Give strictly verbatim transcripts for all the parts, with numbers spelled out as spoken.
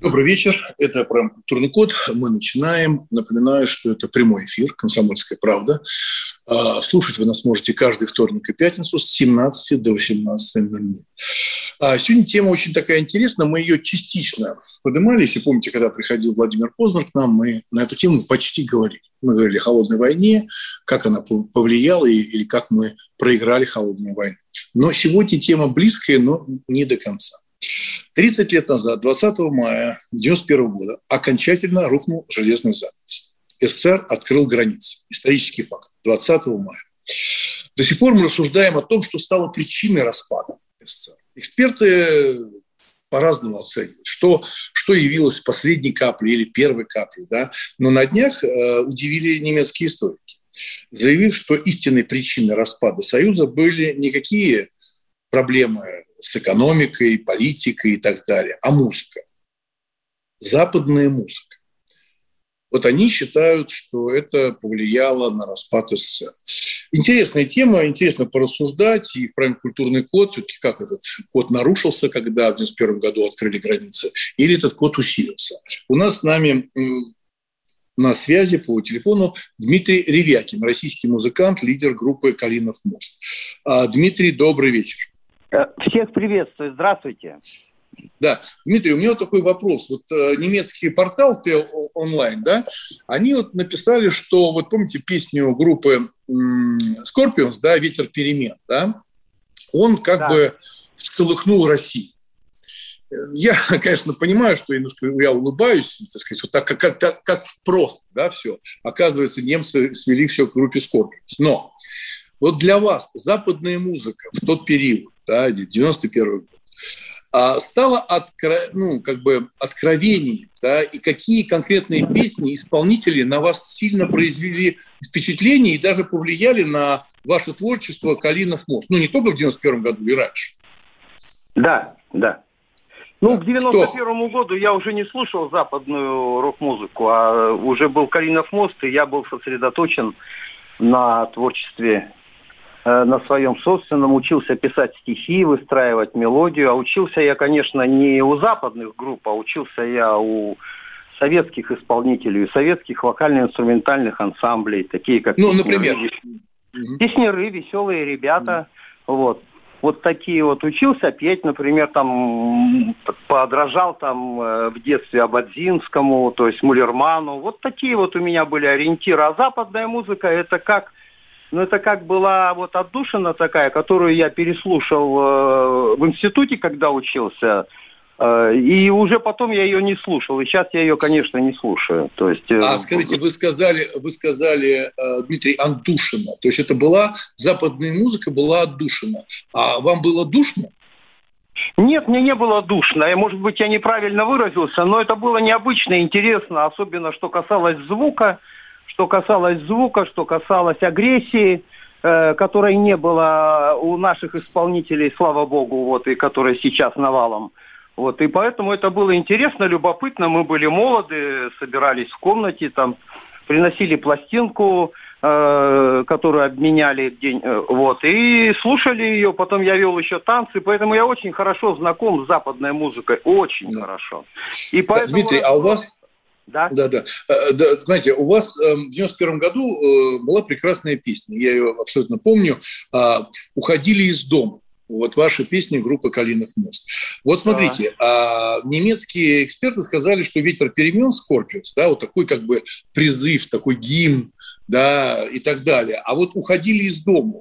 Добрый вечер. Это программа «Культурный код». Мы начинаем. Напоминаю, что это прямой эфир «Комсомольская правда». Слушать вы нас можете каждый вторник и пятницу с семнадцати до восемнадцати ноль ноль. А сегодня тема очень такая интересная. Мы ее частично поднимали. Если помните, когда приходил Владимир Познер к нам, мы на эту тему почти говорили. Мы говорили о холодной войне, как она повлияла или как мы проиграли холодную войну. Но сегодня тема близкая, но не до конца. тридцать лет назад, двадцатого мая девяносто первого года, окончательно рухнул железный занавес. СССР открыл границы. Исторический факт. двадцатого мая. До сих пор мы рассуждаем о том, что стало причиной распада СССР. Эксперты по-разному оценивают, что, что явилось последней каплей или первой каплей. Да? Но на днях э, удивили немецкие историки, заявив, что истинной причиной распада Союза были никакие проблемы с экономикой, политикой и так далее, а музыка. Западная музыка. Вот они считают, что это повлияло на распад СССР. Интересная тема, интересно порассуждать. И правильно, культурный код, все-таки как этот код нарушился, когда в девяносто первом году открыли границы, или этот код усилился. У нас с нами на связи по телефону Дмитрий Ревякин, российский музыкант, лидер группы «Калинов мост». Дмитрий, добрый вечер. Всех приветствую. Здравствуйте. Да, Дмитрий, у меня вот такой вопрос. Вот э, немецкий портал T-Online, да, они вот написали, что, вот помните песню группы э, Scorpions, да, «Ветер перемен», да, он как да. бы всколыхнул Россию. Я, конечно, понимаю, что я, немножко, я улыбаюсь, так сказать, вот так, как, так, как просто, да, все. Оказывается, немцы свели все к группе Scorpions. Но вот для вас западная музыка в тот период, да, девяносто первый год, стало откро... ну, как бы откровением, да, и какие конкретные песни исполнители на вас сильно произвели впечатление и даже повлияли на ваше творчество «Калинов мост». Ну, не только в девяносто первом году, и раньше. Да, да. Ну, да. К девяносто первому году я уже не слушал западную рок-музыку, а уже был «Калинов мост», и я был сосредоточен на творчестве, на своем собственном, учился писать стихи, выстраивать мелодию. А учился я, конечно, не у западных групп, а учился я у советских исполнителей, у советских вокально-инструментальных ансамблей, такие как... Ну, например? Песнеры, «Веселые ребята». Mm-hmm. Вот. Вот такие вот учился петь, например, там подражал там в детстве Ободзинскому, то есть Мулерману. Вот такие вот у меня были ориентиры. А западная музыка — это как... Но это как была вот отдушина такая, которую я переслушал э, в институте, когда учился, э, и уже потом я ее не слушал. И сейчас я ее, конечно, не слушаю. То есть, э, а скажите, вы сказали, вы сказали, э, Дмитрий, отдушина. То есть это была западная музыка, была отдушина. А вам было душно? Нет, мне не было душно. И, может быть, я неправильно выразился, но это было необычно, интересно, особенно что касалось звука. Что касалось звука, что касалось агрессии, э, которой не было у наших исполнителей, слава богу, вот, и которая сейчас навалом. Вот, и поэтому это было интересно, любопытно. Мы были молоды, собирались в комнате, там, приносили пластинку, э, которую обменяли в день, э, вот, и слушали ее. Потом я вел еще танцы, поэтому я очень хорошо знаком с западной музыкой, очень да. хорошо. И поэтому... Дмитрий, а у вас... Да? Да, да, да. Знаете, у вас в девяносто первом году была прекрасная песня, я ее абсолютно помню, «Уходили из дома». Вот ваши песни группы «Калинов мост». Вот смотрите, да. немецкие эксперты сказали, что «Ветер перемен» Scorpions, да, вот такой как бы призыв, такой гимн, да, и так далее. А вот «Уходили из дома»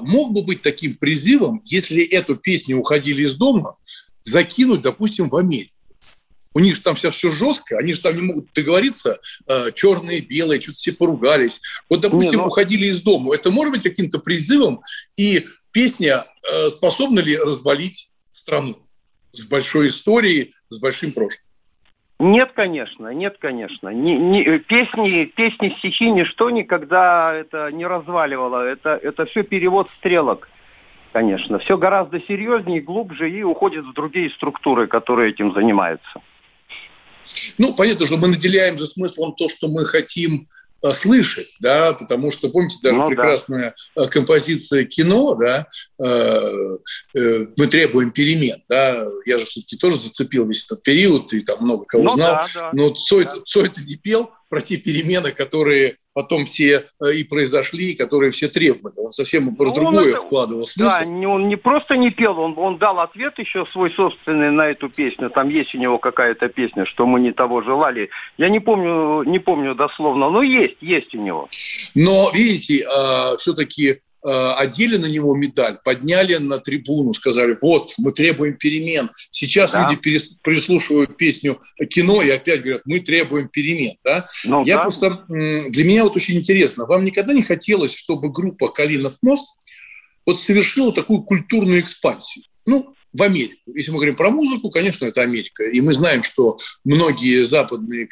мог бы быть таким призывом, если эту песню «Уходили из дома» закинуть, допустим, в Америку. У них же там сейчас все жестко, они же там не могут договориться, э, черные, белые, что-то все поругались. Вот, допустим, не, но... уходили из дома. Это может быть каким-то призывом? И песня э, способна ли развалить страну с большой историей, с большим прошлым? Нет, конечно, нет, конечно. Ни, ни, песни, песни, стихи, ничто никогда это не разваливало. Это, это все перевод стрелок, конечно. Все гораздо серьезнее, глубже и уходит в другие структуры, которые этим занимаются. Ну, понятно, что мы наделяем же смыслом то, что мы хотим э, слышать, да, потому что, помните, даже ну, прекрасная да. композиция кино, да, э, э, мы требуем перемен, да, я же все-таки тоже зацепил весь этот период и там много кого ну, знал, да, да. но Цой-то, Цой-то не пел про те перемены, которые потом все и произошли, и которые все требовали. Он совсем про ну, другое это, вкладывал смысл. Да, он не просто не пел, он, он дал ответ еще свой собственный на эту песню. Там есть у него какая-то песня, что мы не того желали. Я не помню, не помню дословно, но есть, есть у него. Но, видите, все-таки одели на него медаль, подняли на трибуну, сказали, вот, мы требуем перемен. Сейчас да. люди перес, прислушивают песню кино и опять говорят, мы требуем перемен. Да? Ну, Я да. просто, для меня вот очень интересно, вам никогда не хотелось, чтобы группа «Калинов мост» вот совершила такую культурную экспансию? Ну, в Америку. Если мы говорим про музыку, конечно, это Америка. И мы знаем, что многие западные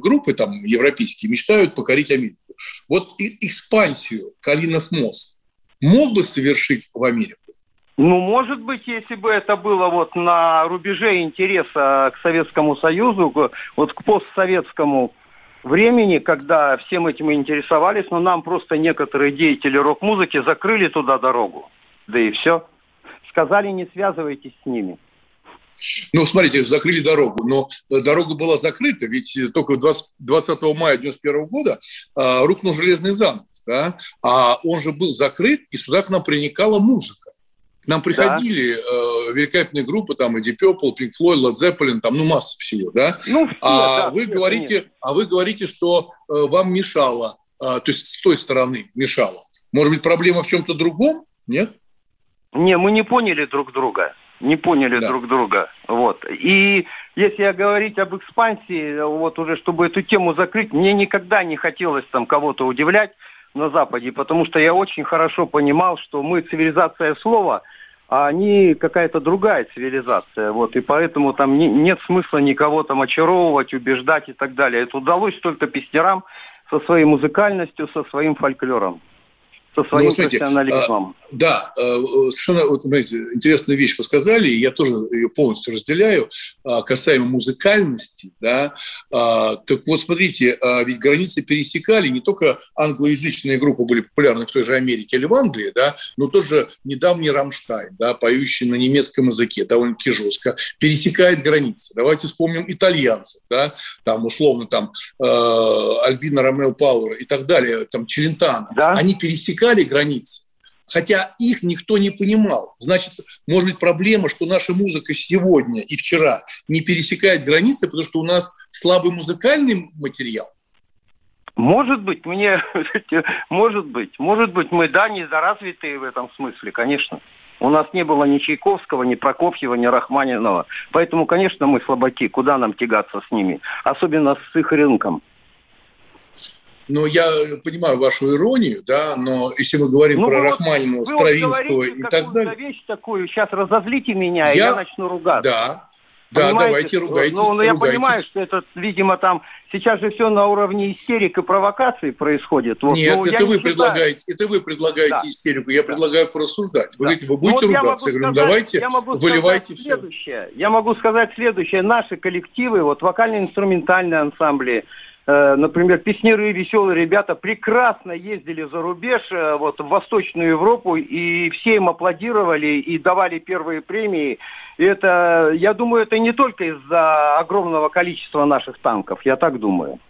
группы, там, европейские, мечтают покорить Америку. Вот экспансию «Калинов мост» мог бы совершить в Америку? Ну, может быть, если бы это было вот на рубеже интереса к Советскому Союзу, вот к постсоветскому времени, когда всем этим интересовались, но нам просто некоторые деятели рок-музыки закрыли туда дорогу. Да и все. Сказали, не связывайтесь с ними. Ну, смотрите, закрыли дорогу, но дорога была закрыта, ведь только двадцатого мая девяносто первого года э, рухнул железный занавес, да? А он же был закрыт, и сюда к нам проникала музыка. К нам приходили да. э, великолепные группы, там, Deep Purple, Pink Флойд, Led Zeppelin, там, ну, масса всего, да? Ну, все, а, да, вы все, говорите, а вы говорите, что э, вам мешало, э, то есть с той стороны мешало. Может быть, проблема в чем-то другом? Нет? Не, мы не поняли друг друга. Не поняли да. друг друга. Вот. И если говорить об экспансии, вот уже чтобы эту тему закрыть, мне никогда не хотелось там кого-то удивлять на Западе, потому что я очень хорошо понимал, что мы цивилизация слова, а они какая-то другая цивилизация. Вот. И поэтому там не, нет смысла никого там очаровывать, убеждать и так далее. Это удалось только песнярам со своей музыкальностью, со своим фольклором. Со своим ну, смотрите, профессионализмом. А, да, совершенно вот, смотрите, интересную вещь вы сказали, и я тоже ее полностью разделяю, а, касаемо музыкальности. Да, а, так вот, смотрите, а, ведь границы пересекали, не только англоязычные группы были популярны в той же Америке или в Англии, да, но тот же недавний Рамштайн, да, поющий на немецком языке довольно-таки жестко, пересекает границы. Давайте вспомним итальянцев, да, там, условно, там, э, Альбина Ромео Пауэр и так далее, там, Челентано. Да? Они пересекают границы, хотя их никто не понимал. Значит, может быть, проблема, что наша музыка сегодня и вчера не пересекает границы, потому что у нас слабый музыкальный материал? Может быть, мне... может быть. Может быть, мы, да, не недоразвитые в этом смысле, конечно. У нас не было ни Чайковского, ни Прокофьева, ни Рахманинова. Поэтому, конечно, мы слабаки. Куда нам тягаться с ними? Особенно с их рынком. Но я понимаю вашу иронию, да, но если мы говорим ну, про вот Рахманинова, Стравинского и так далее... Вещь такую, сейчас разозлите меня, я... и я начну ругаться. Да, понимаете? Да, давайте, ругайтесь, ну, ну, я ругайтесь. Понимаю, что это, видимо, там... Сейчас же все на уровне истерик и провокаций происходит. Вот. Нет, ну, это, вы не предлагаете, это вы предлагаете да. истерику, я да. предлагаю порассуждать. Вы да. говорите, вы будете ну, вот ругаться, я, я говорю, давайте, я выливайте все. Следующее. Я могу сказать следующее. Наши коллективы, вот вокально-инструментальные ансамбли, например, песняры, веселые ребята прекрасно ездили за рубеж, вот, в Восточную Европу, и все им аплодировали и давали первые премии. И это, я думаю, это не только из-за огромного количества наших танков, я так думаю.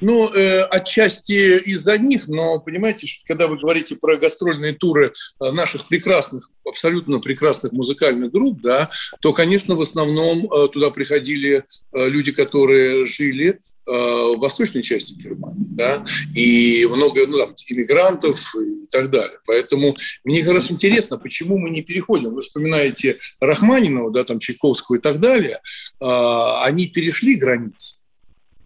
Ну, э, отчасти из-за них, но понимаете, что когда вы говорите про гастрольные туры наших прекрасных, абсолютно прекрасных музыкальных групп, да, то, конечно, в основном э, туда приходили э, люди, которые жили э, в восточной части Германии, да, и много, ну, там, иммигрантов и так далее. Поэтому мне как раз интересно, почему мы не переходим. Вы вспоминаете Рахманинова, да, там, Чайковского и так далее, э, они перешли границы.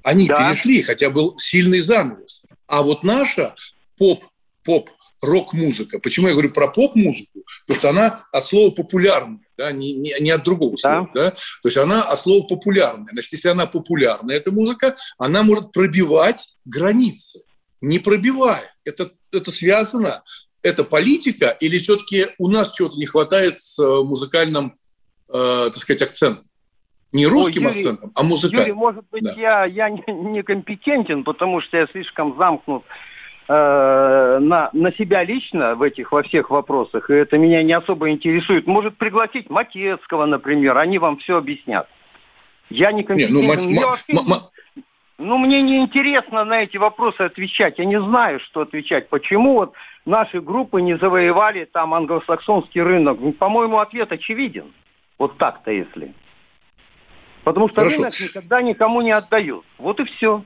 Они да. перешли, хотя был сильный занавес. А вот наша поп, поп, рок-музыка, почему я говорю про поп-музыку? Потому что она от слова популярная. да, не, не, не от другого слова. Да. Да? То есть она от слова популярная. Значит, если она популярная, эта музыка, она может пробивать границы, не пробивая. Это, это связано, это политика, или все-таки у нас чего-то не хватает с музыкальным, э, так сказать, акцентом? Не русским Ой, Юрий, акцентом, а музыкальным. Юрий, может быть, да. я, я некомпетентен, потому что я слишком замкнут на, на себя лично в этих, во всех вопросах, и это меня не особо интересует. Может пригласить Матецкого, например, они вам все объяснят. Я не компетентен. Не, ну, мать, я, м- м- ну, мне не интересно на эти вопросы отвечать. Я не знаю, что отвечать. Почему вот наши группы не завоевали там англосаксонский рынок? По-моему, ответ очевиден. Вот так-то, если. Потому что Хорошо. Рынок никогда никому не отдают. Вот и все.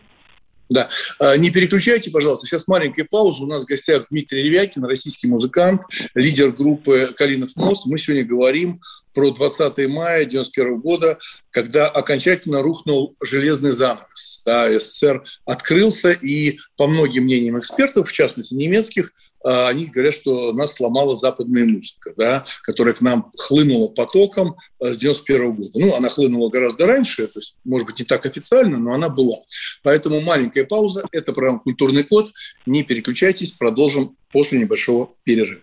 Да. Не переключайте, пожалуйста. Сейчас маленькая пауза. У нас в гостях Дмитрий Ревякин, российский музыкант, лидер группы «Калинов мост». Мы сегодня говорим про двадцатого мая девяносто первого года, когда окончательно рухнул железный занавес. Да, СССР открылся, и по многим мнениям экспертов, в частности немецких, они говорят, что нас сломала западная музыка, да, которая к нам хлынула потоком с девяносто первого года. Ну, она хлынула гораздо раньше, то есть, может быть, не так официально, но она была. Поэтому маленькая пауза. Это программа «Культурный код». Не переключайтесь, продолжим после небольшого перерыва.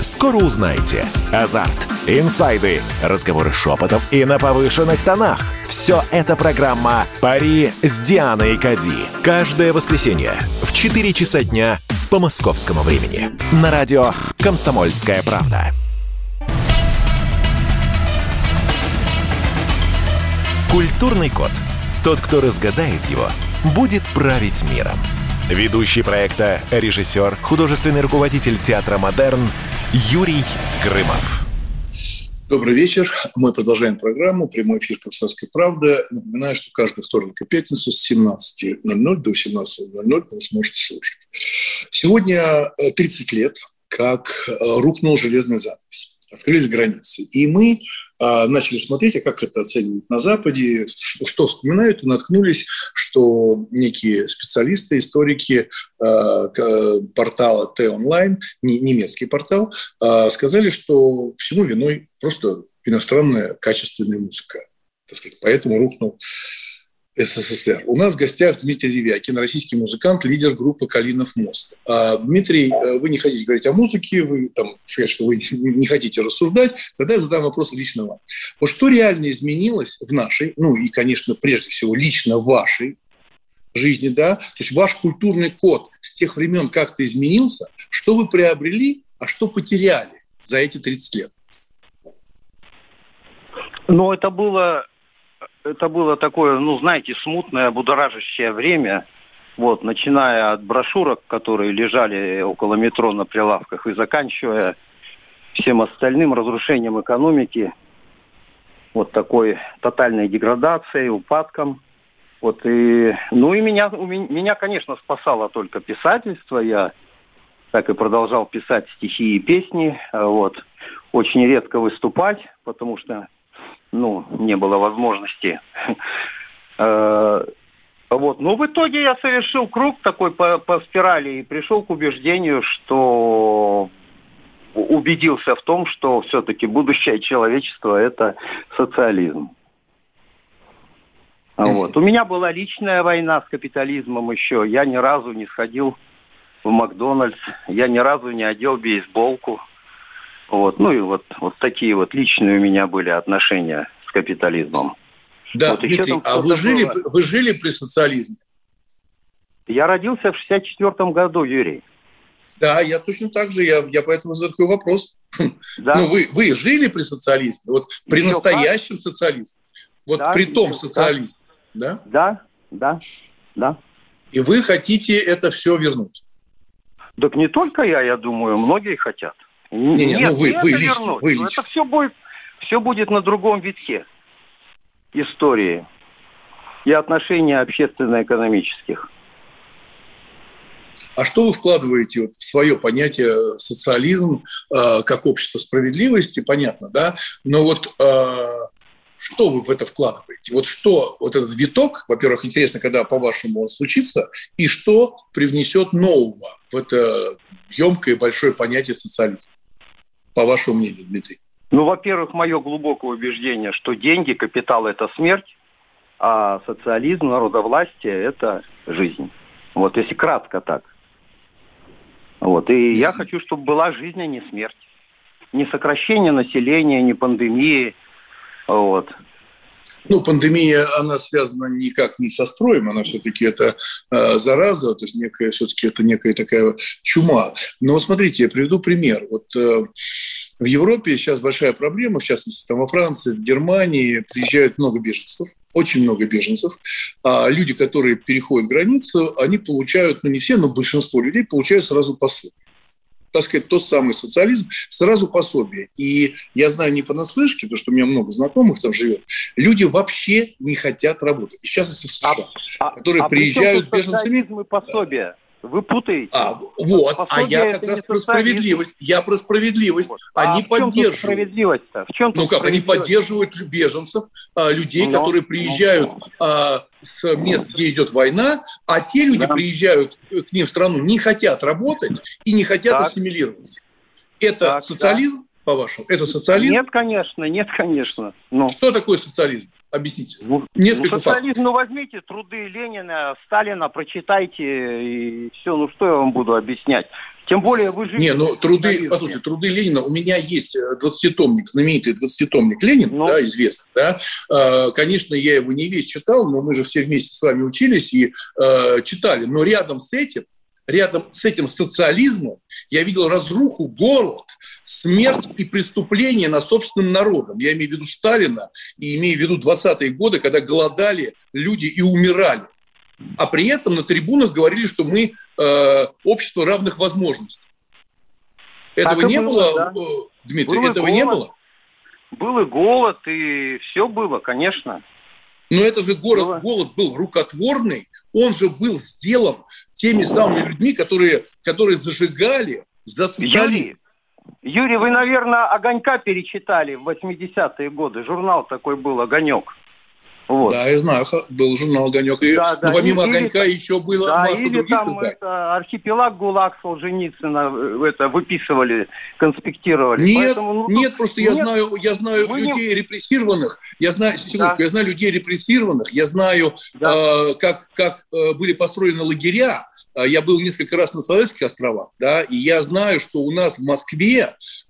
Скоро узнаете. Азарт, инсайды, разговоры шепотов и на повышенных тонах. Все это программа «Пари с Дианой Кади». Каждое воскресенье в четыре часа дня по московскому времени. На радио «Комсомольская правда». Культурный код. Тот, кто разгадает его, будет править миром. Ведущий проекта, режиссер, художественный руководитель театра «Модерн» Юрий Грымов. Добрый вечер. Мы продолжаем программу. Прямой эфир «Комсомольской правды». Напоминаю, что каждый вторник и пятницу с семнадцати ноль-ноль до восемнадцати ноль-ноль вы сможете слушать. Сегодня тридцать лет, как рухнул железный занавес. Открылись границы. И мы начали смотреть, а как это оценивают на Западе, что вспоминают, и наткнулись, что некие специалисты, историки портала T-Online, немецкий портал, сказали, что всему виной просто иностранная качественная музыка. Так сказать, поэтому рухнул СССР. У нас в гостях Дмитрий Ревякин, российский музыкант, лидер группы «Калинов мост». Дмитрий, вы не хотите говорить о музыке, вы там сказать, что вы не хотите рассуждать, тогда я задам вопрос лично вам. Вот что реально изменилось в нашей, ну и, конечно, прежде всего, лично вашей жизни, да, то есть ваш культурный код с тех времен как-то изменился, что вы приобрели, а что потеряли за эти тридцать лет? Ну, это было... Это было такое, ну, знаете, смутное, будоражащее время, вот, начиная от брошюрок, которые лежали около метро на прилавках, и заканчивая всем остальным разрушением экономики, вот такой тотальной деградацией, упадком. Вот, и, ну и меня, у меня, конечно, спасало только писательство. Я так и продолжал писать стихи и песни, вот, очень редко выступать, потому что... Ну, не было возможности. Вот. Но в итоге я совершил круг такой по, по спирали и пришел к убеждению, что убедился в том, что все-таки будущее человечества – это социализм. Вот. У меня была личная война с капитализмом еще. Я ни разу не сходил в Макдональдс, я ни разу не одел бейсболку. Вот, ну и вот, вот такие вот личные у меня были отношения с капитализмом. Да, вот Дмитрий, а вы жили, вы жили при социализме? Я родился в шестьдесят четвёртом году, Юрий. Да, я точно так же, я, я поэтому задаю такой вопрос. Да. Ну, вы, вы жили при социализме, вот при еще настоящем как? Социализме, вот да, при том социализме, да? Да, да, да. И вы хотите это все вернуть? Так не только я, я думаю, многие хотят. Не, не, Нет, ну вы, не вы, это вы, вернуть, вы, но вы. Это все будет, все будет на другом витке истории и отношений общественно-экономических. а что вы вкладываете вот в свое понятие социализм э, как общество справедливости, понятно, да, но вот э, что вы в это вкладываете? Вот что вот этот виток, во-первых, интересно, когда по-вашему он случится, и что привнесет нового в это емкое большое понятие социализм, по вашему мнению, Дмитрий? Ну, во-первых, мое глубокое убеждение, что деньги, капитал – это смерть, а социализм, народовластие – это жизнь. Вот, если кратко так. Вот, и я хочу, чтобы была жизнь, а не смерть. Не сокращение населения, не пандемии. Вот. Ну, пандемия, она связана никак не со строем, она все-таки это э, зараза, то есть некая, все-таки это некая такая чума. Но смотрите, я приведу пример. Вот э, в Европе сейчас большая проблема, в частности, там во Франции, в Германии приезжают много беженцев, очень много беженцев. А люди, которые переходят границу, они получают, ну не все, но большинство людей получают сразу пособие. Так сказать, тот самый социализм, сразу пособие. И я знаю не понаслышке, потому что у меня много знакомых там живет, люди вообще не хотят работать. И сейчас в США, а, которые а приезжают беженцами... А пособие? Вы путаете. А, вот, пособие, а я как раз про справедливость. Я про справедливость. Вот. А они в чем поддерживают. Тут справедливость-то? В чем тут ну как, они поддерживают беженцев, людей, но, которые приезжают... Но, но. с мест, где идет война, а те люди да. приезжают к ним в страну, не хотят работать и не хотят так. ассимилироваться. Это так, социализм, да. по-вашему? Это социализм? Нет, конечно, нет, конечно. Но... Что такое социализм? Объясните. Ну, Несколько ну, социализм, фактов. Ну, возьмите труды Ленина, Сталина, прочитайте, и все, ну, что я вам буду объяснять. Тем более вы же... Не, ну, труды, послушайте, труды Ленина, у меня есть двадцатитомник, знаменитый двадцатитомник Ленина, ну. да, известный, да. Конечно, я его не весь читал, но мы же все вместе с вами учились и э, читали. Но рядом с этим, рядом с этим социализмом я видел разруху, голод, смерть и преступление над собственным народом. Я имею в виду Сталина и имею в виду двадцатые годы, когда голодали люди и умирали. А при этом на трибунах говорили, что мы э, общество равных возможностей. Этого не было, да. Дмитрий? Был этого голод, не было? Был и голод, и все было, конечно. Но это же город, было. Голод был рукотворный, он же был сделан теми самыми людьми, которые, которые зажигали, засыпали. Юрий, вы, наверное, «Огонька» перечитали в восьмидесятые годы. Журнал такой был «Огонек». Вот. Да, я знаю, был журнал «Огонек». Да, да. Помимо или, «Огонька» еще было да, масса других там изданий. Это «Архипелаг ГУЛАГ» Солженицына это выписывали, конспектировали. Нет, поэтому, ну, нет просто нет. Я знаю, я знаю людей не... репрессированных, я знаю, да. я знаю людей репрессированных, я знаю, да. э, как, как э, были построены лагеря. Я был несколько раз на Соловецких островах, да, и я знаю, что у нас в Москве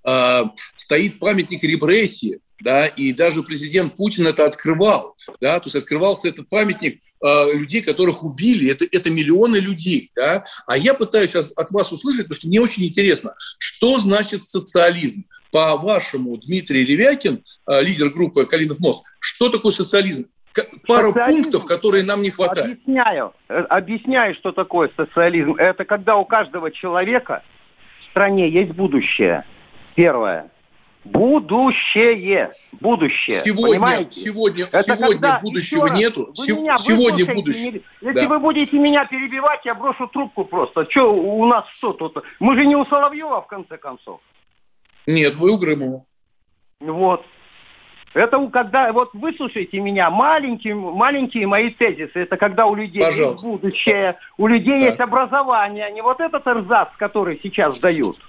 э, стоит памятник репрессии. Да, и даже президент Путин это открывал, да, то есть открывался этот памятник э, людей, которых убили, это, это миллионы людей, да, а я пытаюсь сейчас от вас услышать, потому что мне очень интересно, что значит социализм? По-вашему, Дмитрий Ревякин, э, лидер группы «Калинов мост», что такое социализм? Пара социализм, пунктов, которые нам не хватает. Объясняю, объясняю, что такое социализм. Это когда у каждого человека в стране есть будущее, первое. Будущее. Будущее. Сегодня, понимаете? Сегодня, сегодня будущего раз, нету. Вы меня сегодня будущее. Если да. вы будете меня перебивать, я брошу трубку просто. Че у нас что тут? Мы же не у Соловьева, в конце концов. Нет, вы у Грымова. Вот. Это когда... Вот выслушайте меня. Маленькие, маленькие мои тезисы. Это когда у людей Пожалуйста. Есть будущее, у людей да. есть образование, а не вот этот эрзац, который сейчас дают.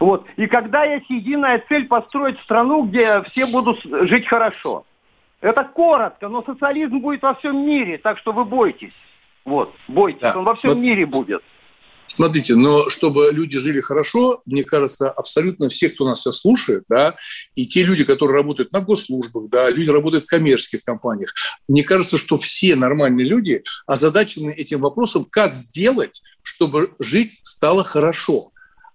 Вот. И когда есть единая цель построить страну, где все будут жить хорошо. Это коротко, но социализм будет во всем мире, так что вы бойтесь. Вот, бойтесь, да. он во всем Смотри. Мире будет. Смотрите, но чтобы люди жили хорошо, мне кажется, абсолютно все, кто нас сейчас слушает, да, и те люди, которые работают на госслужбах, да, люди работают в коммерческих компаниях, мне кажется, что все нормальные люди озадачены этим вопросом, как сделать, чтобы жить стало хорошо.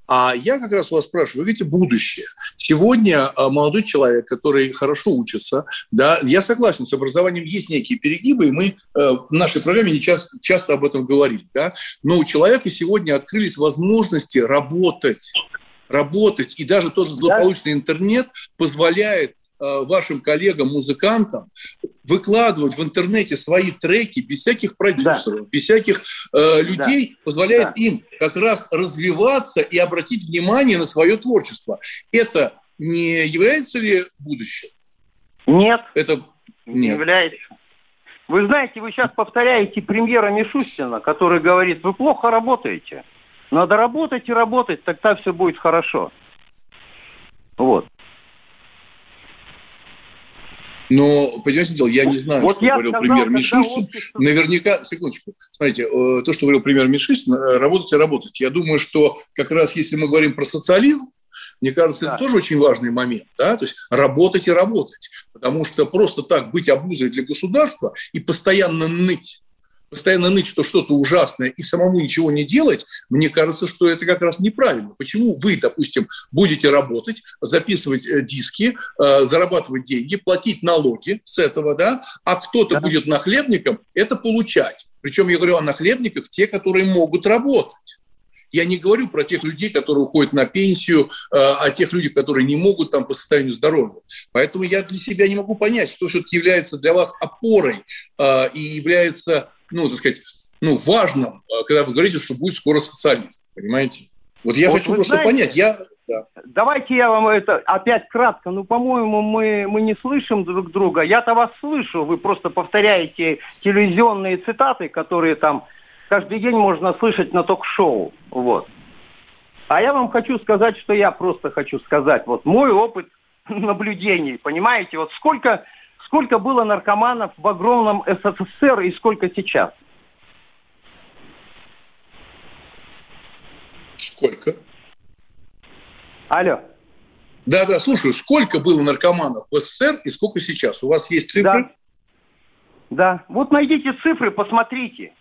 А я как раз у вас спрашиваю, вы говорите, будущее. Сегодня молодой человек, который хорошо учится, да, я согласен, с образованием есть некие перегибы, и мы в нашей программе не часто, часто об этом говорили, да, но у человека сегодня открылись возможности работать, работать, и даже тот же злополучный интернет позволяет вашим коллегам, музыкантам выкладывать в интернете свои треки без всяких продюсеров, да. без всяких э, людей, да. позволяет да. им как раз развиваться и обратить внимание на свое творчество. Это не является ли будущим? Нет, это не является. Вы знаете, вы сейчас повторяете премьера Мишустина, который говорит, вы плохо работаете. Надо работать и работать, тогда все будет хорошо. Вот. Но, понимаете, дело, я не знаю, вот что говорил сказал, премьер Мишустин. Общество... Наверняка, секундочку, смотрите, то, что говорил премьер Мишустин, работать и работать. Я думаю, что как раз если мы говорим про социализм, мне кажется, да. это тоже очень важный момент, да, то есть работать и работать, потому что просто так быть обузой для государства и постоянно ныть, постоянно ныть, что что-то ужасное, и самому ничего не делать, мне кажется, что это как раз неправильно. Почему вы, допустим, будете работать, записывать диски, зарабатывать деньги, платить налоги с этого, да, а кто-то да. будет нахлебником это получать. Причем я говорю о нахлебниках, те, которые могут работать. Я не говорю про тех людей, которые уходят на пенсию, о тех людях, которые не могут там по состоянию здоровья. Поэтому я для себя не могу понять, что все-таки является для вас опорой и является, ну, так сказать, ну, важным, когда вы говорите, что будет скоро социализм. Понимаете? Вот я вот хочу просто знаете, понять. Я... Да. Давайте я вам это опять кратко. Ну, по-моему, мы, мы не слышим друг друга. Я-то вас слышу. Вы просто повторяете телевизионные цитаты, которые там... Каждый день можно слышать на ток-шоу. Вот. А я вам хочу сказать, что я просто хочу сказать. Вот мой опыт наблюдений, понимаете? Вот сколько, сколько было наркоманов в огромном СССР и сколько сейчас? Сколько? Алло. Да-да, слушаю. Сколько было наркоманов в СССР и сколько сейчас? У вас есть цифры? Да. Да. Вот найдите цифры, посмотрите.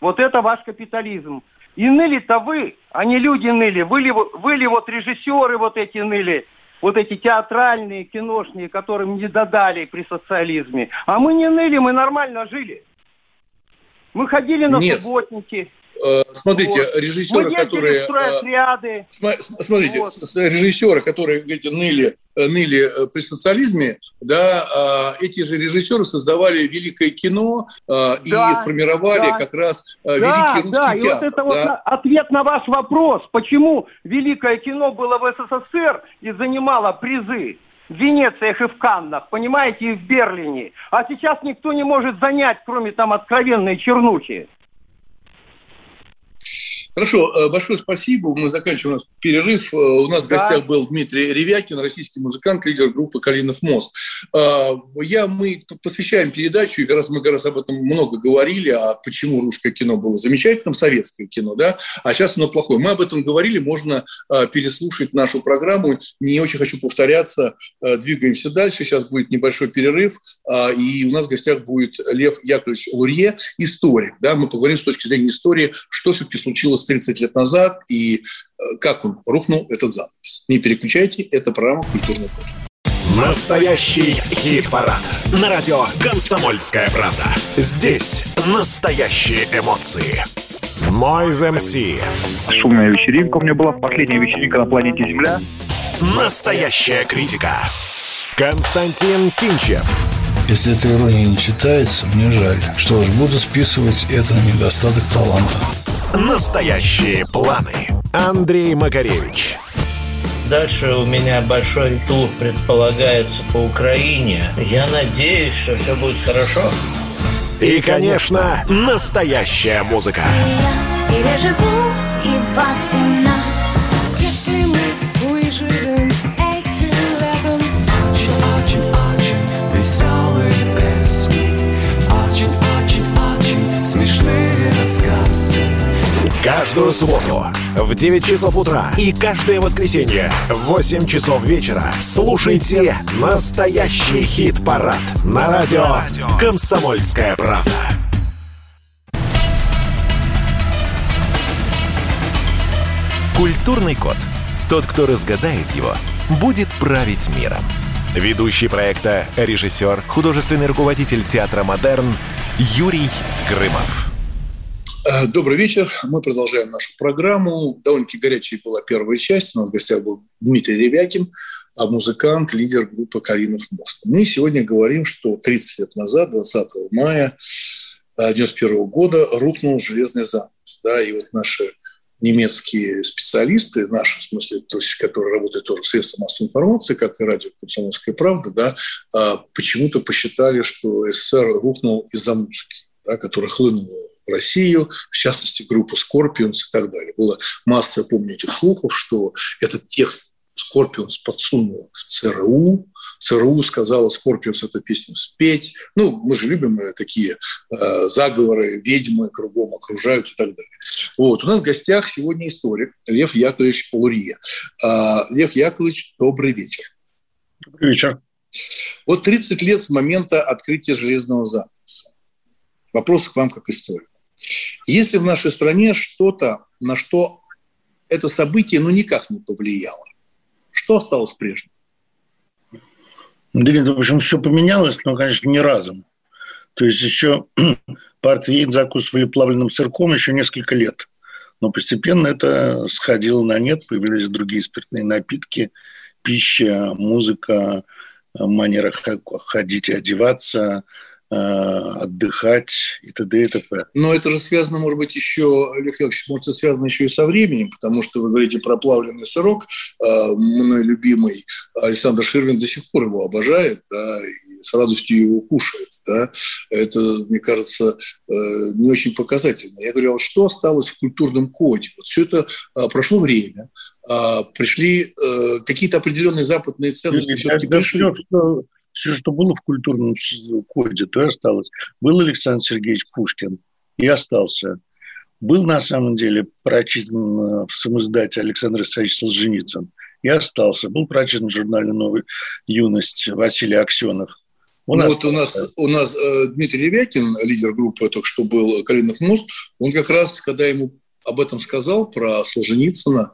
Вот это ваш капитализм. И ныли-то вы, а не люди ныли. Вы ли, вы ли вот режиссеры вот эти ныли, вот эти театральные, киношные, которым не додали при социализме. А мы не ныли, мы нормально жили. Мы ходили на Нет. субботники. Смотрите, вот. режиссеры, которые, э, смотрите, вот. режиссеры, которые эти, ныли, ныли при социализме, да, э, эти же режиссеры создавали великое кино э, и да, формировали да. как раз э, да, великий русский да. театр. И вот это да. вот на, ответ на ваш вопрос, почему великое кино было в СССР и занимало призы в Венециях и в Каннах, понимаете, и в Берлине, а сейчас никто не может занять, кроме там откровенной чернухи. Хорошо, большое спасибо. Мы заканчиваем у нас перерыв. У нас да. в гостях был Дмитрий Ревякин, российский музыкант, лидер группы «Калинов мост». Я, мы посвящаем передачу, и как раз мы как раз об этом много говорили, а почему русское кино было замечательным, советское кино, да, а сейчас оно плохое. Мы об этом говорили, можно переслушать нашу программу. Не очень хочу повторяться. Двигаемся дальше. Сейчас будет небольшой перерыв, и у нас в гостях будет Лев Яковлевич Лурье, историк. Да, мы поговорим с точки зрения истории, что все-таки случилось тридцать лет назад, и как он рухнул этот занавес. Не переключайте, это программа «Культурный код». Настоящий хит-парад на радио «Комсомольская правда». Здесь настоящие эмоции. Noise эм си. Шумная вечеринка у меня была, последняя вечеринка на планете Земля. Настоящая критика. Константин Кинчев. Если эта ирония не читается, мне жаль. Что ж, буду списывать это на недостаток таланта. Настоящие планы. Андрей Макаревич. Дальше у меня большой тур предполагается по Украине. Я надеюсь, что все будет хорошо. И, конечно, настоящая музыка. Я переживу и вас, и нас. Если мы выживем этим летом. Очень-очень-очень веселые песни. Очень-очень-очень смешные рассказы. Каждую субботу в девять часов утра и каждое воскресенье в восемь часов вечера слушайте настоящий хит-парад на радио «Комсомольская правда». Культурный код. Тот, кто разгадает его, будет править миром. Ведущий проекта, режиссер, художественный руководитель театра «Модерн» Юрий Грымов. Добрый вечер. Мы продолжаем нашу программу. Довольно-таки горячей была первая часть. У нас в гостях был Дмитрий Ревякин, музыкант, лидер группы «Калинов мост». Мы сегодня говорим, что тридцать лет назад, двадцатого мая девяносто первого года, рухнул железный занавес. Да, и вот наши немецкие специалисты, наши, в смысле, то есть, которые работают тоже в средствах массовой информации, как и радио «Комсомольская правда», да, почему-то посчитали, что СССР рухнул из-за музыки, да, которая хлынула в Россию, в частности, группа Scorpions и так далее. Была масса, я помню, этих слухов, что этот текст Scorpions подсунула ЦРУ. ЦРУ сказала Scorpions эту песню спеть. Ну, мы же любим такие э, заговоры, ведьмы кругом окружают и так далее. Вот. У нас в гостях сегодня историк Лев Яковлевич Лурье. Э, Лев Яковлевич, добрый вечер. Добрый вечер. Вот тридцать лет с момента открытия железного занавеса. Вопрос к вам как историку. Есть ли в нашей стране что-то, на что это событие ну, никак не повлияло? Что осталось прежним? Да, в общем, все поменялось, но, конечно, не разом. То есть еще портвейн закусывали плавленным сырком еще несколько лет. Но постепенно это сходило на нет, появились другие спиртные напитки, пища, музыка, манера ходить и одеваться, отдыхать и т.д. и т.п. Но это же связано, может быть, еще, Лев Яковлевич, может, это связано еще и со временем, потому что вы говорите про плавленый сырок. Мой любимый Александр Ширвин до сих пор его обожает, да, и с радостью его кушает. Да. Это, мне кажется, не очень показательно. Я говорю, а вот что осталось в культурном коде? Вот все это прошло время, пришли какие-то определенные западные ценности. Все-таки пришли. Все, что было в культурном коде, то и осталось. Был Александр Сергеевич Пушкин и остался. Был, на самом деле, прочитан в самоиздате Александр Исаевич Солженицын и остался. Был прочитан в журнале «Новая юность» Василий Аксенов. Он вот у нас, у нас Дмитрий Ревякин, лидер группы, только что был «Калинов мост», он как раз, когда ему об этом сказал, про Солженицына,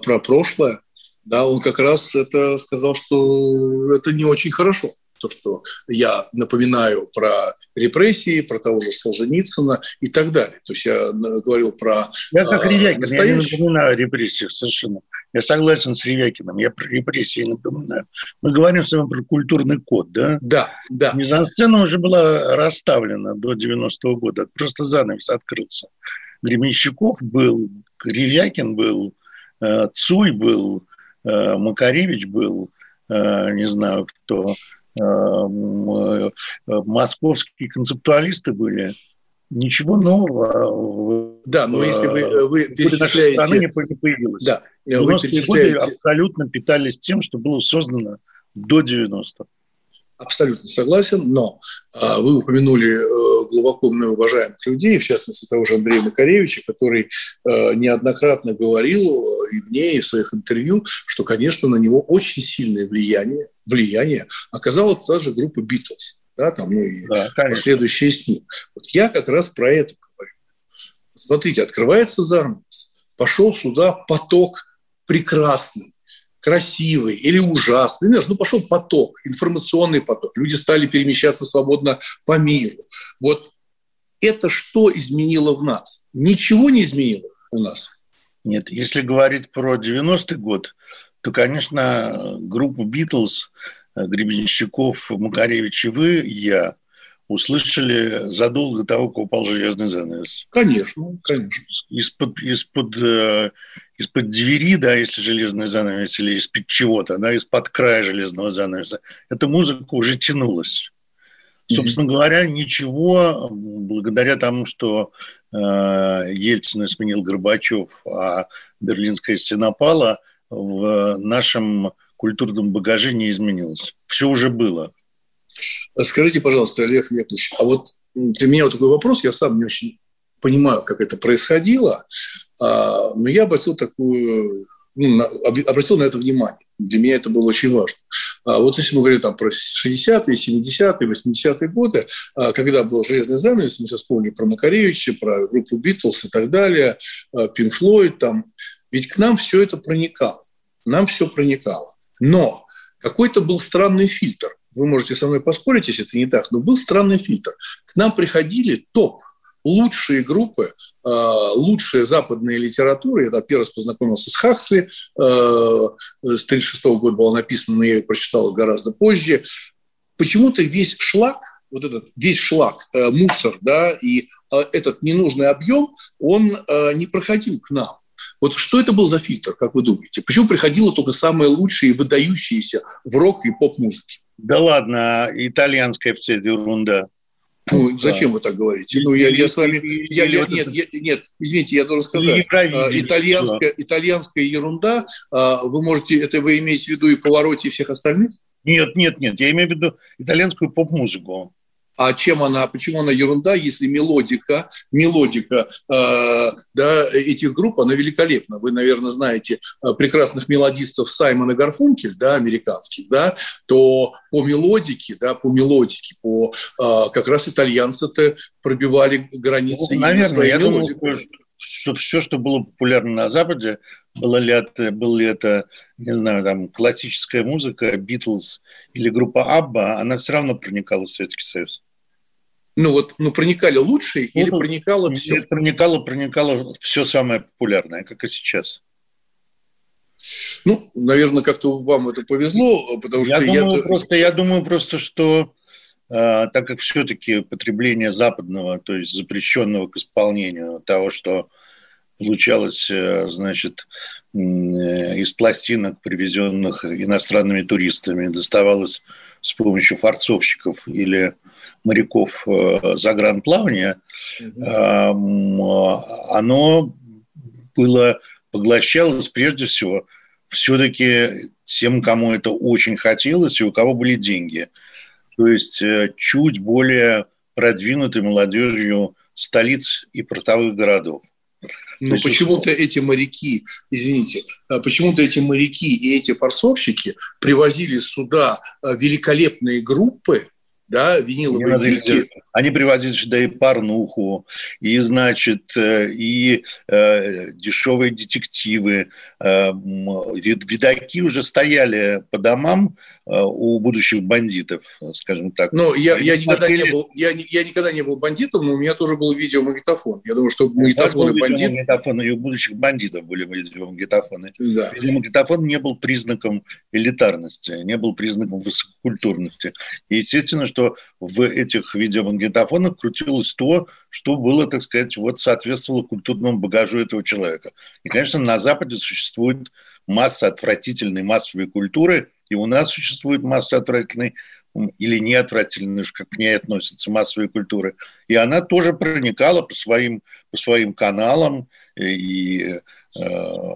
про прошлое, да, он как раз это сказал, что это не очень хорошо, то, что я напоминаю про репрессии, про того же Солженицына и так далее. То есть я говорил про... Я как Ревякин, я не напоминаю репрессии совершенно. Я согласен с Ревякиным, я про репрессии напоминаю. Мы говорим с вами про культурный код, да? Да, да. Мизансцена уже была расставлена до девяностого года, просто занавес открылся. Гребенщиков был, Ревякин был, Цой был, Макаревич был, не знаю кто, московские концептуалисты были. Ничего нового. Да, но если вы, вы перечисляете... страны не появилось. Да, вы перечисляете... годы абсолютно питались тем, что было создано до девяностых. Абсолютно согласен, но а, вы упомянули э, глубоко мною уважаемых людей, в частности, того же Андрея Макаревича, который э, неоднократно говорил э, и мне, и в своих интервью, что, конечно, на него очень сильное влияние, влияние оказала та же группа «Битлз», да, там, ну и да, последующие с ним. Вот я как раз про это говорю. Смотрите, открывается занавес, пошел сюда поток прекрасный, красивый или ужасный. Ну, пошел поток, информационный поток. Люди стали перемещаться свободно по миру. Вот это что изменило в нас? Ничего не изменило у нас? Нет, если говорить про девяностый год, то, конечно, группу «Битлз», Гребенщиков, Макаревич и вы, я, услышали задолго до того, как упал железный занавес. Конечно, конечно. Из-под... из-под из-под двери, да, если железный занавес, или из-под чего-то, да, из-под края железного занавеса, эта музыка уже тянулась. Mm-hmm. Собственно говоря, ничего, благодаря тому, что э, Ельцина сменил Горбачев, а Берлинская стена пала, в нашем культурном багаже не изменилось. Все уже было. Скажите, пожалуйста, Лев Яковлевич, а вот для меня вот такой вопрос, я сам не очень понимаю, как это происходило, но я обратил, такую, ну, обратил на это внимание. Для меня это было очень важно. Вот если мы говорим там про шестидесятые, семидесятые, восьмидесятые годы, когда был железный занавес, мы сейчас вспомним про Макаревича, про группу «Битлз» и так далее, «Пинк Флойд», там, ведь к нам все это проникало. Нам все проникало. Но какой-то был странный фильтр. Вы можете со мной поспорить, если это не так, но был странный фильтр. К нам приходили топ лучшие группы, лучшая западная литература. Я первый раз познакомился с Хаксли. С тысяча девятьсот тридцать шестого года была написана, но я ее прочитал гораздо позже. Почему-то весь шлак, вот этот весь шлак, мусор, да, и этот ненужный объем, он не проходил к нам. Вот что это был за фильтр, как вы думаете? Почему приходило только самое лучшее и выдающееся в рок- и поп-музыке? Да ладно, итальянская вся ерунда. Ну, зачем вы так говорите? Ну, я, я с вами... Я, я, нет, я, нет, извините, я должен сказать. Итальянская, итальянская ерунда, вы можете... Это вы имеете в виду и Повороте, и всех остальных? Нет, нет, нет. Я имею в виду итальянскую поп-музыку. А чем она, почему она ерунда, если мелодика, мелодика э, да, этих групп, она великолепна. Вы, наверное, знаете прекрасных мелодистов Саймона Гарфункель, да, американских, да, то по мелодике, да, по мелодике, по э, как раз итальянцы-то пробивали границы. Ну, наверное, я мелодики. Думаю, что все, что было популярно на Западе, было ли это, было ли это, не знаю, там, классическая музыка, Битлз или группа Абба, она все равно проникала в Советский Союз. Ну вот, ну проникали лучшие ну, или проникало ну, все? Проникало, проникало все самое популярное, как и сейчас. Ну, наверное, как-то вам это повезло, потому я что думаю, я... Просто, я думаю просто, что э, так как все-таки потребление западного, то есть запрещенного к исполнению того, что получалось, значит, из пластинок, привезенных иностранными туристами, доставалось с помощью форцовщиков или моряков загранплавания, mm-hmm. оно было, поглощалось прежде всего все-таки тем, кому это очень хотелось и у кого были деньги. То есть чуть более продвинутой молодежью столиц и портовых городов. Но Значит, почему-то эти моряки, извините, почему-то эти моряки и эти форсовщики привозили сюда великолепные группы, да, виниловые диски. Они привозили сюда и порнуху, и, значит, и э, дешевые детективы. Видаки уже стояли по домам у будущих бандитов, скажем так. Ну, я, я, никогда не был, я, я никогда не был бандитом, но у меня тоже был видеомагнитофон. Я думаю, что магнитофоны бандитов... И у будущих бандитов были видеомагнитофоны. Да. Видеомагнитофон не был признаком элитарности, не был признаком высококультурности. И естественно, что в этих видеомагнитофонах магнитофонах крутилось то, что было, так сказать, вот соответствовало культурному багажу этого человека. И, конечно, на Западе существует масса отвратительной массовой культуры, и у нас существует масса отвратительной или неотвратительной, уж как к ней относятся, массовой культуры. И она тоже проникала по своим, по своим каналам и... Э,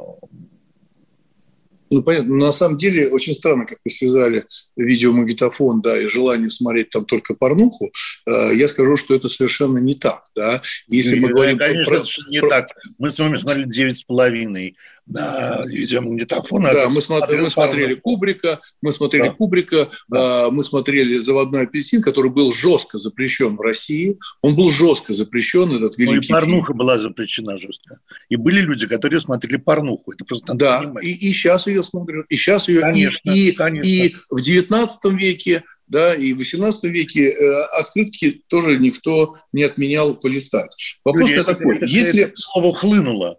Ну, понятно, но на самом деле очень странно, как вы связали видеомагнитофон, да, и желание смотреть там только порнуху. Я скажу, что это совершенно не так, да. Если мы говорим... Конечно, про... не про... так. Мы с вами смотрели девять с половиной на видеомагнитофон. Да, мы, смотр... мы смотрели Кубрика, мы смотрели да. Кубрика, да. мы смотрели «Заводной апельсин», который был жестко запрещен в России. Он был жестко запрещен, этот великий фильм. И порнуха фильм. Была запрещена жестко. И были люди, которые смотрели порнуху. Это просто надо да, понимать. И, и сейчас ее смотрят, и сейчас ее конечно, и, конечно. И в девятнадцатом веке, да, и в восемнадцатом веке э, открытки тоже никто не отменял полистать. Вопрос Люди, такой: это, если это слово хлынуло,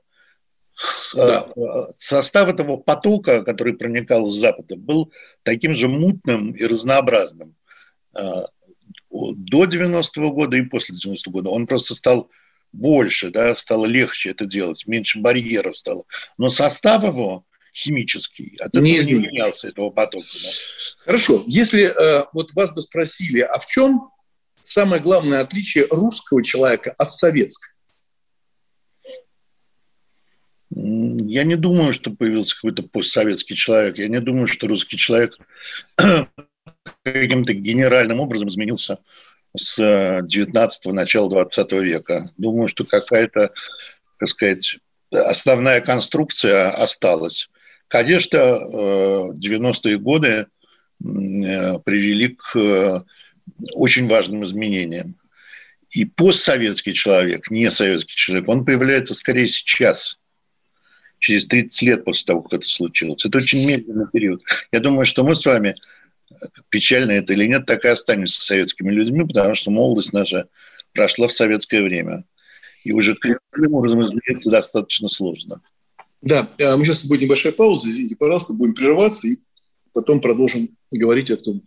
да. состав этого потока, который проникал с Запада, был таким же мутным и разнообразным до девяностого года и после девяностого года. Он просто стал больше, да, стало легче это делать, меньше барьеров стало, но состав его химический, от этого не, не менялся, этого потока. Да? Хорошо. Если э, вот вас бы спросили, а в чем самое главное отличие русского человека от советского? Я не думаю, что появился какой-то постсоветский человек. Я не думаю, что русский человек каким-то генеральным образом изменился с девятнадцатого, начала двадцатого века. Думаю, что какая-то, так сказать, основная конструкция осталась. Конечно, девяностые годы привели к очень важным изменениям. И постсоветский человек, не советский человек, он появляется скорее сейчас, через тридцать лет после того, как это случилось. Это очень медленный период. Я думаю, что мы с вами, печально это или нет, так и останемся советскими людьми, потому что молодость наша прошла в советское время. и уже корректным образом измениться достаточно сложно. Да, мы сейчас будет небольшая пауза, извините, пожалуйста, будем прерываться и потом продолжим говорить эту,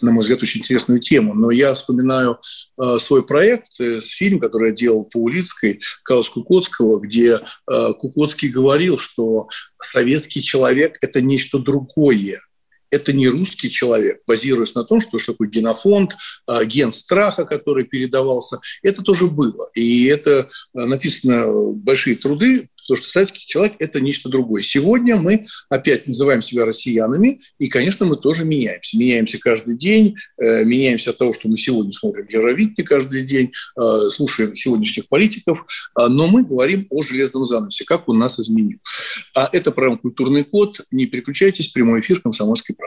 на мой взгляд, очень интересную тему. Но я вспоминаю э, свой проект, э, фильм, который я делал по Улицкой, «Казус Кукоцкого», где э, Кукоцкий говорил, что советский человек – это нечто другое. Это не русский человек, базируясь на том, что, что такое генофонд, ген страха, который передавался. Это тоже было. И это написано большие труды, потому что советский человек – это нечто другое. Сегодня мы опять называем себя россиянами, и, конечно, мы тоже меняемся. Меняемся каждый день, меняемся от того, что мы сегодня смотрим Евровидение каждый день, слушаем сегодняшних политиков, но мы говорим о железном занавесе, как он нас изменил. А это программа «Культурный код». Не переключайтесь, прямой эфир «Комсомольской правды».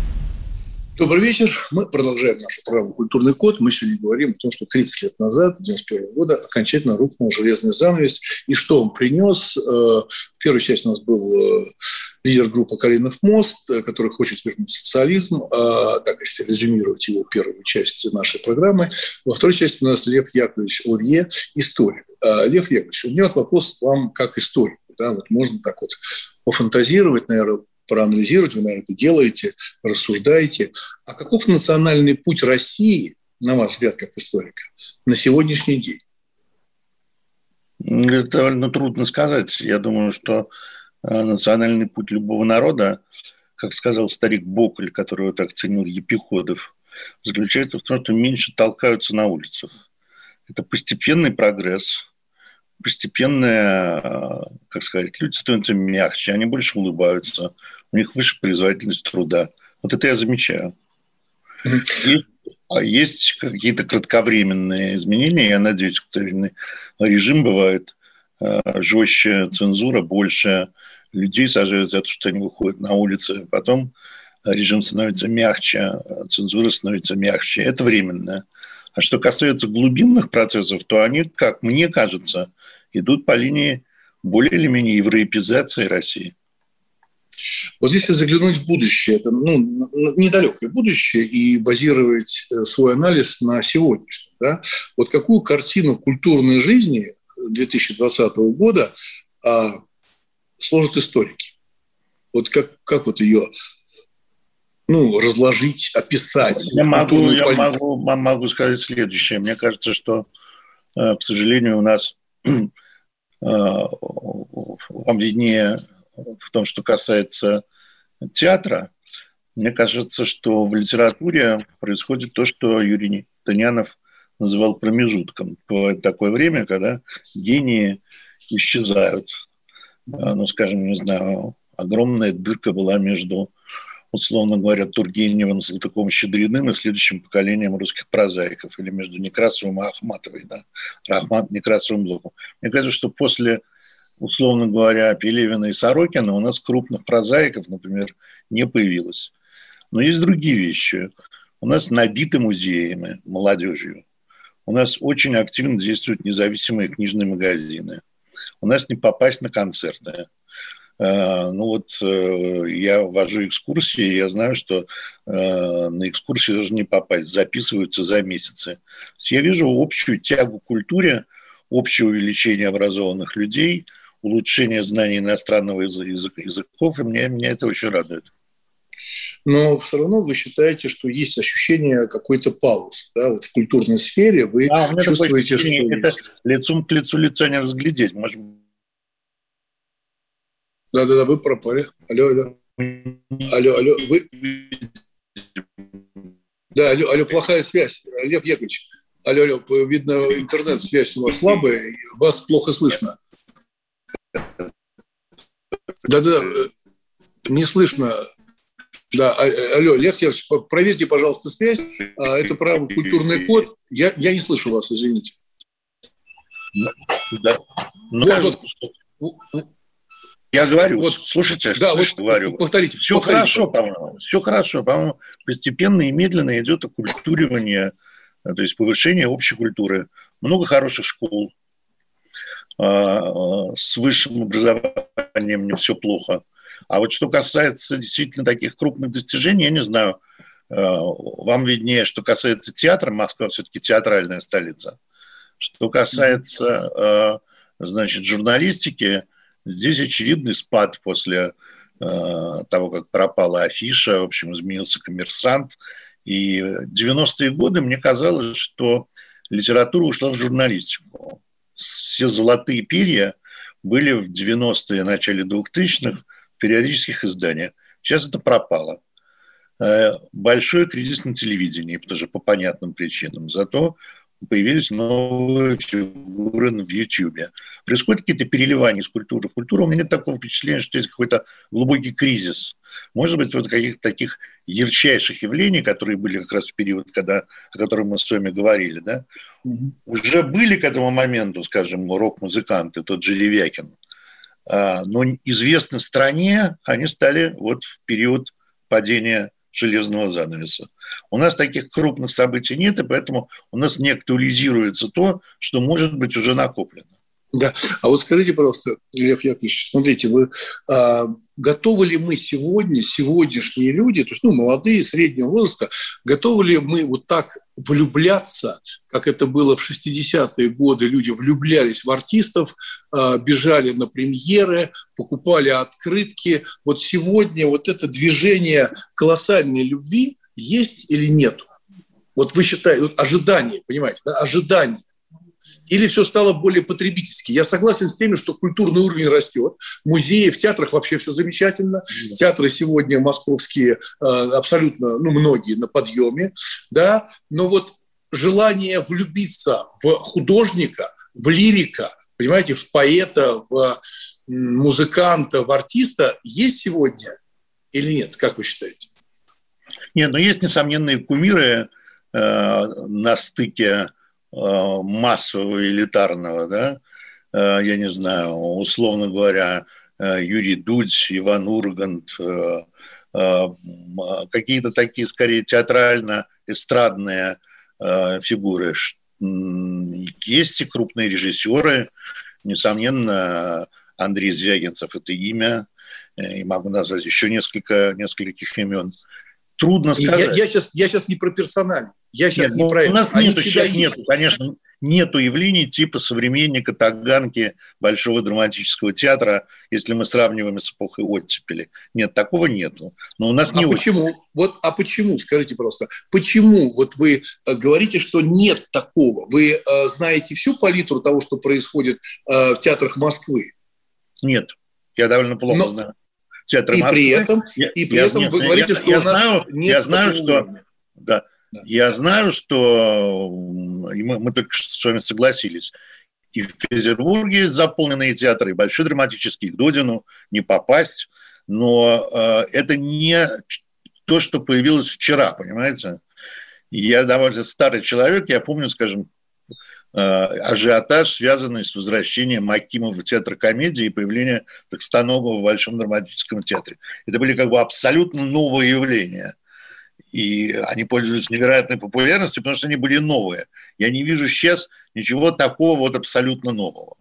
Добрый вечер. Мы продолжаем нашу программу «Культурный код». Мы сегодня говорим о том, что тридцать лет назад, девяносто первого года, окончательно рухнул железный занавес. И что он принес? В первой части у нас был лидер группы «Калинов мост», который хочет вернуть социализм, а, так, если резюмировать его первую часть нашей программы. Во второй части у нас Лев Яковлевич Лурье, историк. А, Лев Яковлевич, у меня вот вопрос к вам как историку. Да? Вот можно так вот пофантазировать, наверное, проанализировать, вы, наверное, это делаете, рассуждаете. А каков национальный путь России, на ваш взгляд, как историка, на сегодняшний день? Это довольно трудно сказать. Я думаю, что национальный путь любого народа, как сказал старик Бокль, которого так ценил Епиходов, заключается в том, что меньше толкаются на улицах. Это постепенный прогресс, постепенное, как сказать, люди становятся мягче, они больше улыбаются, у них выше производительность труда. Вот это я замечаю. И есть какие-то кратковременные изменения, я надеюсь, что режим бывает жестче, цензура больше, людей сажают за то, что они выходят на улицы, потом режим становится мягче, цензура становится мягче. Это временно. А что касается глубинных процессов, то они, как мне кажется, идут по линии более или менее европеизации России. Вот если заглянуть в будущее, это ну, недалекое будущее, и базировать свой анализ на сегодняшнем, да? Вот какую картину культурной жизни две тысячи двадцатого года а, сложат историки? Вот как, как вот ее ну, разложить, описать? Я, могу, я могу, могу сказать следующее. Мне кажется, что, к сожалению, у нас вам виднее в том, что касается театра. Мне кажется, что в литературе происходит то, что Юрий Танянов называл промежутком. Бывает такое время, когда гении исчезают. Ну, скажем, не знаю, огромная дырка была между, условно говоря, Тургеневым, Салтыковым, Щедриным и следующим поколением русских прозаиков, или между Некрасовым и Ахматовой, да, Ахмат, Некрасовым, Блоком. Мне кажется, что после, условно говоря, Пелевина и Сорокина у нас крупных прозаиков, например, не появилось. Но есть другие вещи. У нас набиты музеями, молодежью. У нас очень активно действуют независимые книжные магазины. У нас не попасть на концерты. Ну вот я вожу экскурсии, я знаю, что на экскурсии даже не попасть, записываются за месяцы. Я вижу общую тягу к культуре, общее увеличение образованных людей, улучшение знаний иностранного языка, языков, и меня, меня это очень радует. Но все равно вы считаете, что есть ощущение какой-то паузы, да, вот в культурной сфере вы а, чувствуете, что... Это лицом к лицу лица не разглядеть, может быть. Да-да-да, вы пропали. Алло, алло. Алло, алло, вы... Да, алло, алло, плохая связь, Лев Яковлевич. Алло, алло, видно, интернет-связь у вас слабая, и вас плохо слышно. Да-да, не слышно. Да, алло, Лев Яковлевич, проверьте, пожалуйста, связь. Это право культурный код. Я, я не слышу вас, извините. Да. Ну, вот, вот. Я говорю, вот, слушайте, да, вот, что говорю. Повторите. Все повторите, хорошо, повторите. По-моему. Все хорошо, по-моему. Постепенно и медленно идет окультуривание, то есть повышение общей культуры. Много хороших школ. С высшим образованием не все плохо. А вот что касается действительно таких крупных достижений, я не знаю, вам виднее, что касается театра, Москва все-таки театральная столица. Что касается, значит, журналистики, здесь очевидный спад после того, как пропала афиша, в общем, изменился «Коммерсант». И девяностые годы мне казалось, что литература ушла в журналистику. Все золотые перья были в девяностые, начале двухтысячных, периодических изданиях. Сейчас это пропало. Большой кризис на телевидении, тоже по понятным причинам. Зато появились новые фигуры в Ютьюбе. Происходят какие-то переливания из культуры в культуру. У меня нет такого впечатления, что есть какой-то глубокий кризис. Может быть, вот каких-то таких ярчайших явлений, которые были как раз в период, когда, о котором мы с вами говорили, да? Угу. Уже были к этому моменту, скажем, рок-музыканты, тот же Ревякин. Но известны стране они стали вот в период падения железного занавеса. У нас таких крупных событий нет, и поэтому у нас не актуализируется то, что может быть уже накоплено. Да. А вот скажите, пожалуйста, Лев Яковлевич, смотрите, вы а, готовы ли мы сегодня, сегодняшние люди, то есть ну, молодые, среднего возраста, готовы ли мы вот так влюбляться, как это было в шестидесятые годы, люди влюблялись в артистов, а, бежали на премьеры, покупали открытки. Вот сегодня вот это движение колоссальной любви есть или нет? Вот вы считаете, вот ожидание, понимаете, да, ожидание. Или все стало более потребительски? Я согласен с теми, что культурный уровень растет. Музеи, в театрах вообще все замечательно. Театры сегодня московские абсолютно, ну, многие на подъеме. Да? Но вот желание влюбиться в художника, в лирика, понимаете, в поэта, в музыканта, в артиста есть сегодня или нет? Как вы считаете? Нет, но есть несомненные кумиры э, на стыке массового, элитарного, да, я не знаю, условно говоря, Юрий Дудь, Иван Ургант, какие-то такие, скорее, театрально-эстрадные фигуры. Есть и крупные режиссеры, несомненно, Андрей Звягинцев – это имя, и могу назвать еще несколько, нескольких имен. Трудно сказать. Я, я, сейчас, я сейчас не про персональность. Я сейчас нет, не про это. У нас нету, сейчас нету, конечно, нету явлений типа современника Таганки, Большого драматического театра, если мы сравниваем с эпохой оттепели. Нет, такого нету. Но у нас не а почему? Вот, а почему, скажите, пожалуйста, почему вот вы говорите, что нет такого? Вы э, знаете всю палитру того, что происходит э, в театрах Москвы? Нет, я довольно плохо Но... знаю. Театр и Москвы. При этом, я, и при я, этом нет, вы говорите, я, что я у нас знаю, нет я знаю, что, да, да. Я знаю, что мы, мы только что с вами согласились. И в Петербурге заполненные театры, и Большой драматический, и к Додину не попасть. Но э, это не то, что появилось вчера, понимаете? Я довольно старый человек, я помню, скажем, ажиотаж, связанный с возвращением Акимова в театр комедии и появлением Токстоногова в Большом драматическом театре. Это были как бы абсолютно новые явления. И они пользовались невероятной популярностью, потому что они были новые. Я не вижу сейчас ничего такого вот абсолютно нового.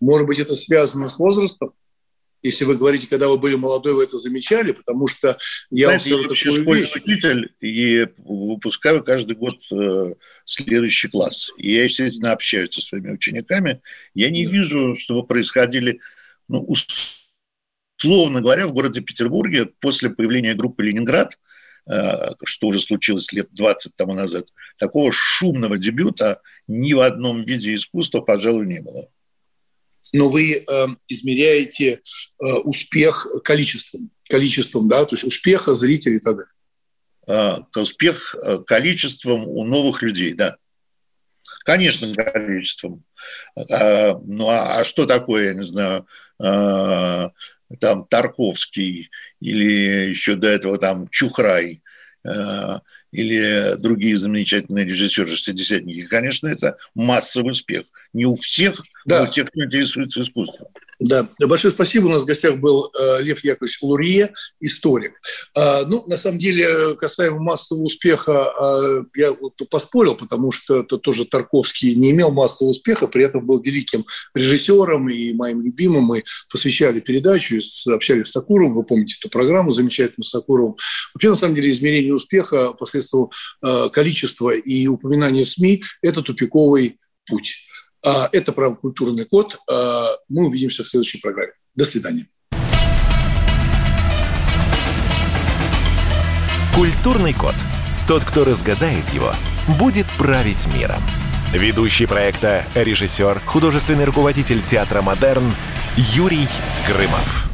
Может быть, это связано с возрастом? Если вы говорите, когда вы были молодой, вы это замечали, потому что я Знаете, вам скажу такую вещь. Я вообще школьный учитель и выпускаю каждый год э, следующий класс. И я, естественно, общаюсь со своими учениками. Я не да. вижу, чтобы происходили ну, условно говоря, в городе Петербурге после появления группы «Ленинград», что уже случилось лет двадцать тому назад, такого шумного дебюта ни в одном виде искусства, пожалуй, не было. Но вы э, измеряете э, успех количеством, количеством, да, то есть успеха зрителей тогда. Э, успех количеством у новых людей, да. Конечно, количеством. Э, ну а, а что такое, я не знаю, э, там Тарковский или еще до этого там Чухрай э, или другие замечательные режиссеры-шестидесятники? Конечно, это массовый успех. Не у всех, да. Но у тех, кто интересуется искусством. Да. Большое спасибо. У нас в гостях был Лев Яковлевич Лурье, историк. Ну, на самом деле, касаемо массового успеха, я поспорил, потому что это тоже Тарковский не имел массового успеха, при этом был великим режиссером и моим любимым. Мы посвящали передачу, общались с Сокуровым, вы помните эту программу замечательную с Сокуровым. Вообще, на самом деле, измерение успеха посредством количества и упоминания в СМИ – это тупиковый путь. Это «Право культурный код». Мы увидимся в следующей программе. До свидания. Культурный код. Тот, кто разгадает его, будет править миром. Ведущий проекта, режиссер, художественный руководитель театра «Модерн» Юрий Грымов.